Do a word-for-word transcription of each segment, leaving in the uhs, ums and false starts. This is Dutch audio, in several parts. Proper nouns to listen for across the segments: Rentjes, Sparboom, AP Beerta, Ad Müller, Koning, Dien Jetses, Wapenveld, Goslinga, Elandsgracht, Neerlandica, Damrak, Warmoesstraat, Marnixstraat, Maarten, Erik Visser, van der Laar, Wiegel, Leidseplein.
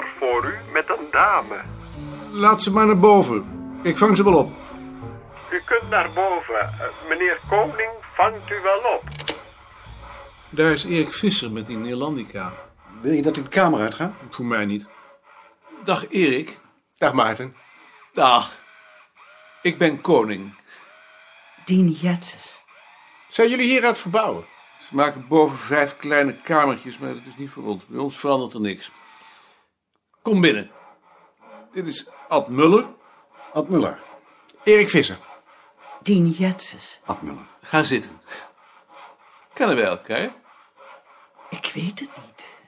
er voor u met een dame. Laat ze maar naar boven. Ik vang ze wel op. U kunt naar boven. Meneer Koning vangt u wel op. Daar is Erik Visser met die Neerlandica. Wil je dat u de kamer uitgaat? Voor mij niet. Dag Erik. Dag Maarten. Dag. Ik ben Koning. Dien Jetses. Zijn jullie hieruit verbouwen? Ze maken boven vijf kleine kamertjes, maar dat is niet voor ons. Bij ons verandert er niks. Kom binnen. Dit is Ad Müller. Ad Müller. Erik Visser. Dien Jetses. Ad Müller. Ga zitten. Kennen wij elkaar? Ik weet het niet.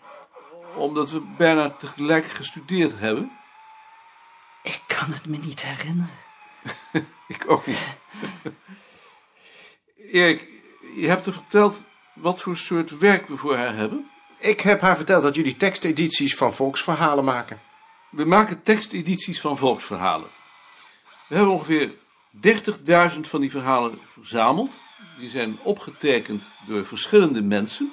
Omdat we bijna tegelijk gestudeerd hebben? Ik kan het me niet herinneren. Ik ook niet. Erik, je hebt haar verteld wat voor soort werk we voor haar hebben? Ik heb haar verteld dat jullie tekstedities van volksverhalen maken. We maken tekstedities van volksverhalen. We hebben ongeveer dertigduizend van die verhalen verzameld. Die zijn opgetekend door verschillende mensen.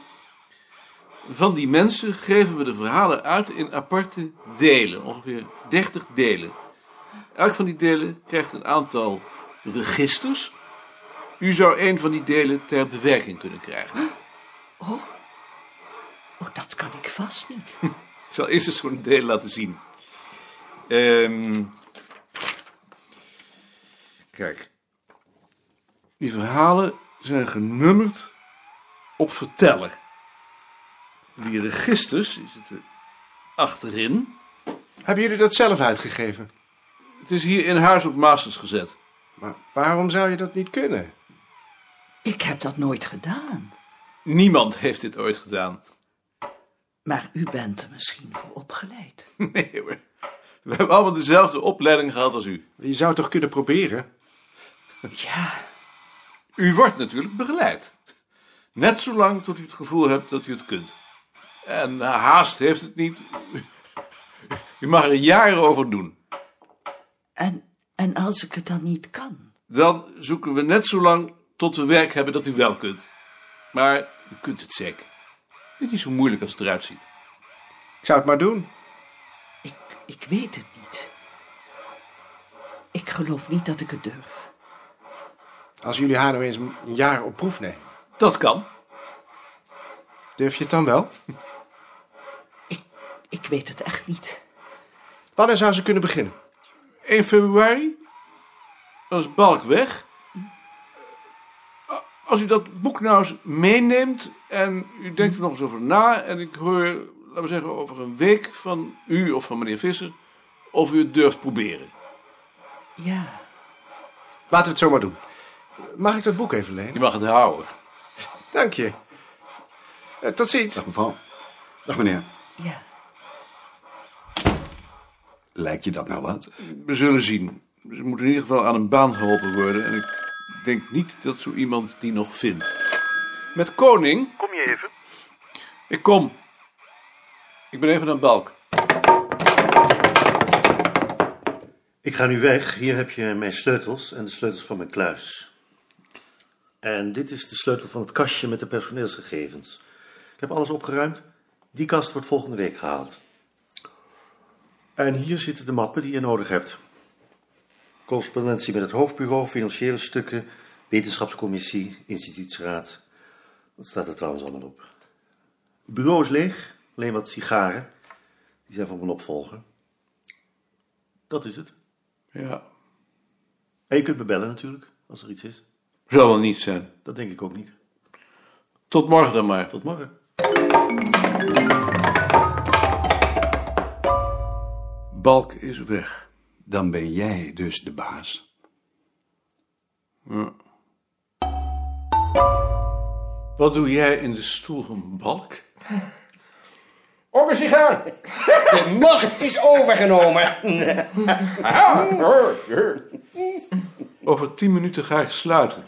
Van die mensen geven we de verhalen uit in aparte delen, ongeveer dertig delen. Elk van die delen krijgt een aantal registers. U zou een van die delen ter bewerking kunnen krijgen. Oh, oh dat kan ik vast niet. Ik zal eerst eens zo'n deel laten zien. Um, kijk. Die verhalen zijn genummerd op verteller. Die registers die zitten achterin. Hebben jullie dat zelf uitgegeven? Het is hier in huis op masters gezet. Maar waarom zou je dat niet kunnen? Ik heb dat nooit gedaan. Niemand heeft dit ooit gedaan. Maar u bent er misschien voor opgeleid. Nee hoor. We hebben allemaal dezelfde opleiding gehad als u. Je zou toch kunnen proberen? Ja. U wordt natuurlijk begeleid. Net zolang tot u het gevoel hebt dat u het kunt. En haast heeft het niet. U mag er jaren over doen. En, en als ik het dan niet kan? Dan zoeken we net zo lang tot we werk hebben dat u wel kunt. Maar u kunt het zeker. Het is niet zo moeilijk als het eruit ziet. Ik zou het maar doen. Ik, ik weet het niet. Ik geloof niet dat ik het durf. Als jullie haar nou eens een jaar op proef nemen. Dat kan. Durf je het dan wel? Ik, ik weet het echt niet. Wanneer zou ze kunnen beginnen? één februari. Dan is Balk weg. Als u dat boek nou eens meeneemt en u denkt er nog eens over na en ik hoor, laten we zeggen, over een week van u of van meneer Visser of u het durft proberen. Ja. Laten we het zomaar doen. Mag ik dat boek even lenen? Je mag het houden. Dank je. Tot ziens. Dag mevrouw. Dag meneer. Ja. Lijkt je dat nou wat? We zullen zien. Ze moeten in ieder geval aan een baan geholpen worden. En ik denk niet dat zo iemand die nog vindt. Met Koning. Kom je even? Ik kom. Ik ben even naar Balk. Ik ga nu weg. Hier heb je mijn sleutels en de sleutels van mijn kluis. En dit is de sleutel van het kastje met de personeelsgegevens. Ik heb alles opgeruimd. Die kast wordt volgende week gehaald. En hier zitten de mappen die je nodig hebt. Correspondentie met het hoofdbureau, financiële stukken, wetenschapscommissie, instituutsraad. Dat staat er trouwens allemaal op. Het bureau is leeg, alleen wat sigaren. Die zijn van mijn opvolger. Dat is het. Ja. En je kunt me bellen natuurlijk, als er iets is. Zou wel niet zijn. Dat denk ik ook niet. Tot morgen dan maar. Tot morgen. Balk is weg. Dan ben jij dus de baas. Ja. Wat doe jij in de stoel van Balk? Op een sigaar. De macht is overgenomen. Over tien minuten ga ik sluiten.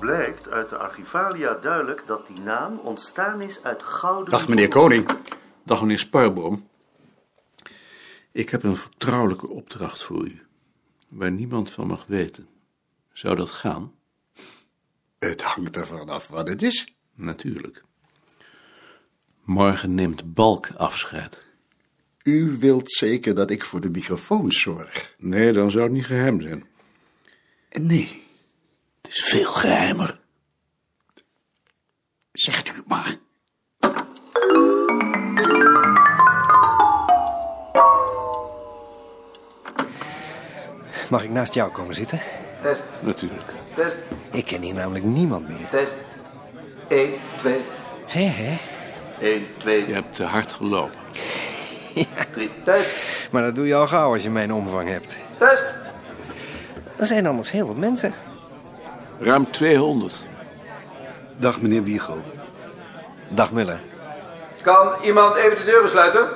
Blijkt uit de archivalia duidelijk dat die naam ontstaan is uit gouden... Dag meneer Koning. Dag meneer Sparboom. Ik heb een vertrouwelijke opdracht voor u. Waar niemand van mag weten. Zou dat gaan? Het hangt ervan af wat het is. Natuurlijk. Morgen neemt Balk afscheid. U wilt zeker dat ik voor de microfoon zorg? Nee, dan zou het niet geheim zijn. Nee, het is veel geheimer. Zegt u maar. Mag ik naast jou komen zitten? Test. Natuurlijk. Test. Ik ken hier namelijk niemand meer. Test. één, twee. Hé, hé. één, twee. Je hebt te hard gelopen. Ja. drie. Test. Maar dat doe je al gauw als je mijn omvang hebt. Test. Er zijn anders heel wat mensen. Ruim tweehonderd. Dag, meneer Wiegel. Dag, Müller. Kan iemand even de deuren sluiten?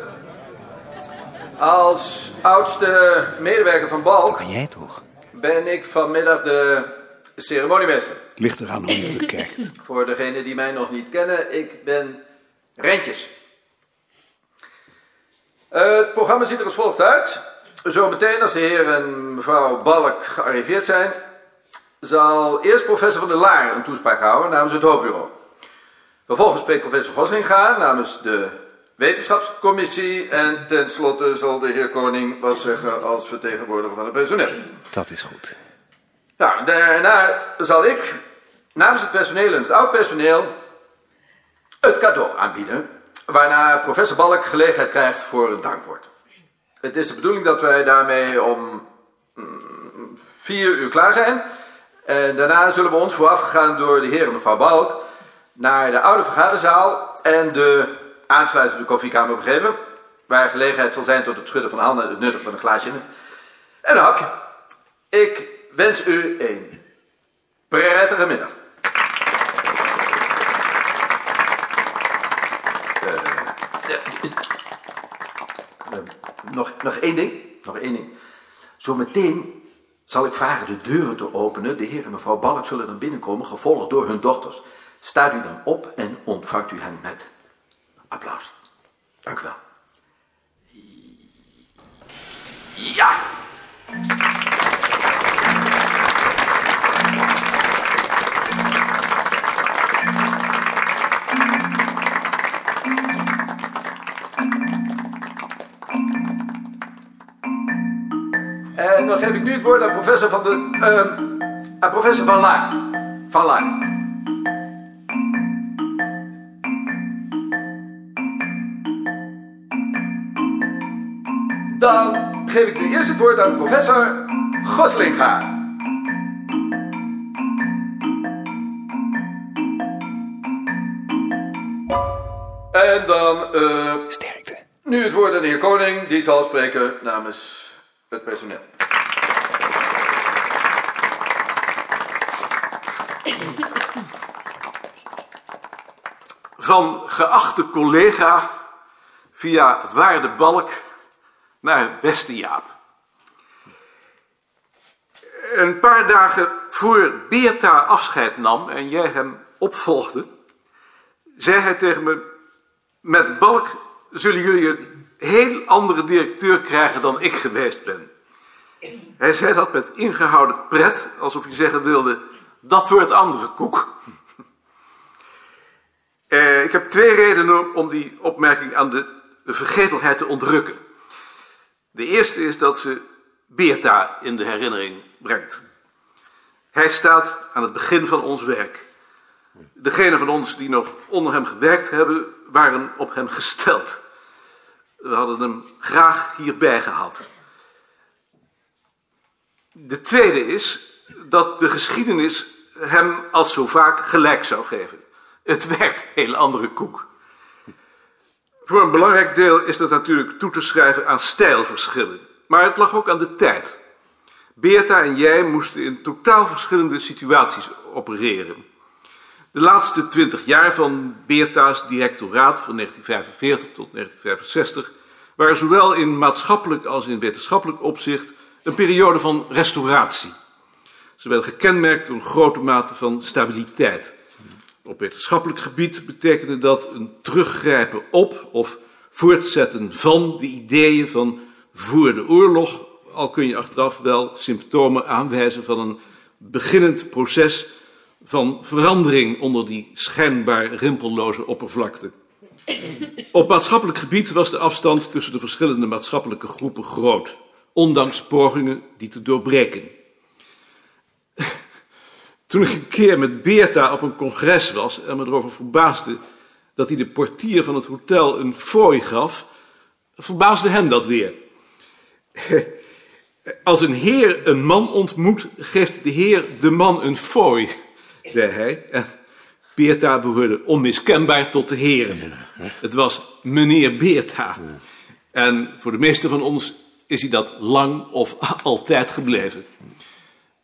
Als oudste medewerker van Balk... Dat kan jij toch? ...ben ik vanmiddag de ceremoniemeester. Ligt eraan hoe je bekijkt. Voor degenen die mij nog niet kennen, ik ben Rentjes. Uh, het programma ziet er als volgt uit. Zometeen, als de heer en mevrouw Balk gearriveerd zijn... zal eerst professor van der Laar een toespraak houden namens het hoofdbureau. Vervolgens spreekt professor Goslinga namens de wetenschapscommissie... en tenslotte zal de heer Koning wat zeggen als vertegenwoordiger van het personeel. Dat is goed. Nou, daarna zal ik namens het personeel en het oud-personeel het cadeau aanbieden... waarna professor Balk gelegenheid krijgt voor een dankwoord. Het is de bedoeling dat wij daarmee om mm, vier uur klaar zijn... En daarna zullen we ons voorafgegaan door de heer en mevrouw Balk naar de oude vergaderzaal en de aansluitende koffiekamer begeven, waar gelegenheid zal zijn tot het schudden van de handen en het nuttigen van een glaasje en een hapje. Ik wens u een prettige middag. Uh, uh, uh, nog, nog één ding, nog één ding. Zometeen... zal ik vragen de deuren te openen. De heer en mevrouw Balk zullen dan binnenkomen, gevolgd door hun dochters. Staat u dan op en ontvangt u hen met applaus. Dank u wel. Ja! En dan geef ik nu het woord aan professor van de, uh, aan professor van Laar. Van Laar. Dan geef ik nu eerst het woord aan professor Goslinga. En dan... Uh, Sterkte. Nu het woord aan de heer Koning, die zal spreken namens het personeel. Van geachte collega via waarde Balk naar beste Jaap. Een paar dagen voor Beerta afscheid nam en jij hem opvolgde, zei hij tegen me: met Balk zullen jullie het heel andere directeur krijgen dan ik geweest ben. Hij zei dat met ingehouden pret, alsof hij zeggen wilde: dat wordt andere koek. eh, ik heb twee redenen om die opmerking aan de vergetelheid te ontrukken. De eerste is dat ze Beerta in de herinnering brengt. Hij staat aan het begin van ons werk. Degenen van ons die nog onder hem gewerkt hebben, waren op hem gesteld. We hadden hem graag hierbij gehad. De tweede is dat de geschiedenis hem als zo vaak gelijk zou geven. Het werd een heel andere koek. Voor een belangrijk deel is dat natuurlijk toe te schrijven aan stijlverschillen. Maar het lag ook aan de tijd. Beerta en jij moesten in totaal verschillende situaties opereren. De laatste twintig jaar van Beerta's directoraat van negentien vijfenveertig tot negentien vijfenzestig... waren zowel in maatschappelijk als in wetenschappelijk opzicht een periode van restauratie. Ze werden gekenmerkt door een grote mate van stabiliteit. Op wetenschappelijk gebied betekende dat een teruggrijpen op of voortzetten van de ideeën van voor de oorlog, al kun je achteraf wel symptomen aanwijzen van een beginnend proces van verandering onder die schijnbaar rimpelloze oppervlakte. Op maatschappelijk gebied was de afstand tussen de verschillende maatschappelijke groepen groot, ondanks pogingen die te doorbreken. Toen ik een keer met Beerta op een congres was en me erover verbaasde dat hij de portier van het hotel een fooi gaf, verbaasde hem dat weer. Als een heer een man ontmoet, geeft de heer de man een fooi, zei hij. En Beerta behoorde onmiskenbaar tot de heren. Het was meneer Beerta. En voor de meesten van ons is hij dat lang of altijd gebleven.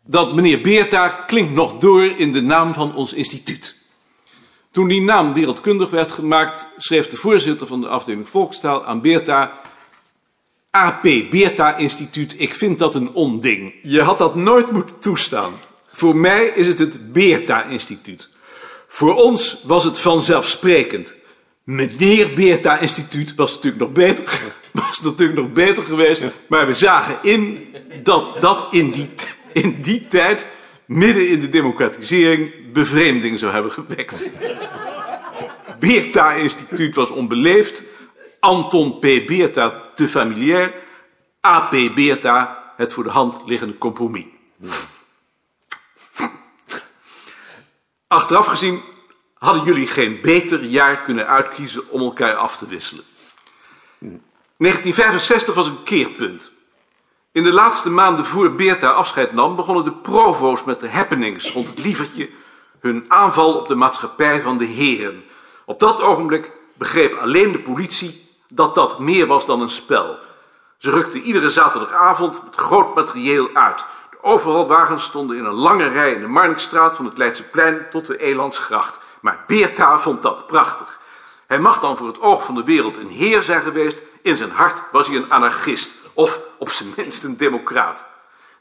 Dat meneer Beerta klinkt nog door in de naam van ons instituut. Toen die naam wereldkundig werd gemaakt, schreef de voorzitter van de afdeling Volkstaal aan Beerta: A P Beerta Instituut, ik vind dat een onding. Je had dat nooit moeten toestaan. Voor mij is het het Beerta Instituut. Voor ons was het vanzelfsprekend. Meneer Beerta Instituut was natuurlijk nog beter, was natuurlijk nog beter geweest. Maar we zagen in dat dat in die, in die tijd, midden in de democratisering, bevreemding zou hebben gewekt. Beerta Instituut was onbeleefd. Anton P. Beerta te familiair. A P Beerta het voor de hand liggende compromis. Achteraf gezien hadden jullie geen beter jaar kunnen uitkiezen om elkaar af te wisselen. negentien vijfenzestig was een keerpunt. In de laatste maanden voor Beerta afscheid nam, begonnen de provo's met de happenings rond het lievertje, hun aanval op de maatschappij van de heren. Op dat ogenblik begreep alleen de politie dat dat meer was dan een spel. Ze rukten iedere zaterdagavond met groot materieel uit. De overalwagens stonden in een lange rij in de Marnixstraat, van het Leidseplein tot de Elandsgracht. Maar Beerta vond dat prachtig. Hij mag dan voor het oog van de wereld een heer zijn geweest. In zijn hart was hij een anarchist. Of op zijn minst een democraat.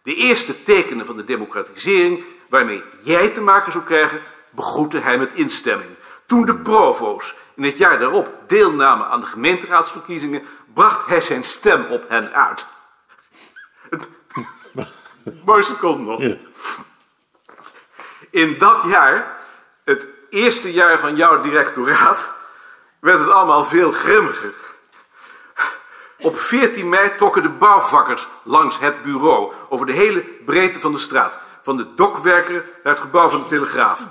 De eerste tekenen van de democratisering waarmee jij te maken zou krijgen, begroette hij met instemming. Toen de provo's in het jaar daarop deelnamen aan de gemeenteraadsverkiezingen, bracht hij zijn stem op hen uit. Mooiste komt nog. In dat jaar, het eerste jaar van jouw directoraat, werd het allemaal veel grimmiger. Op veertien mei trokken de bouwvakkers langs het bureau over de hele breedte van de straat. Van de dokwerker naar het gebouw van de Telegraaf.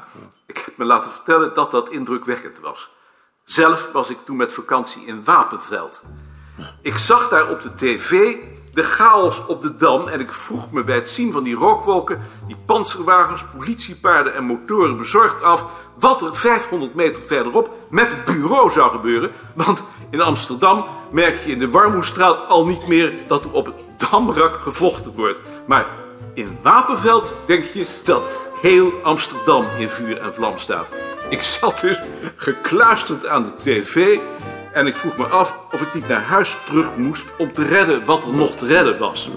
Ik heb me laten vertellen dat dat indrukwekkend was. Zelf was ik toen met vakantie in Wapenveld. Ik zag daar op de tv de chaos op de Dam en ik vroeg me bij het zien van die rookwolken, die pantserwagens, politiepaarden en motoren bezorgd af wat er vijfhonderd meter verderop met het bureau zou gebeuren. Want in Amsterdam merk je in de Warmoesstraat al niet meer dat er op het Damrak gevochten wordt. Maar in Wapenveld denk je dat heel Amsterdam in vuur en vlam staat. Ik zat dus gekluisterd aan de tv en ik vroeg me af of ik niet naar huis terug moest om te redden wat er nog te redden was.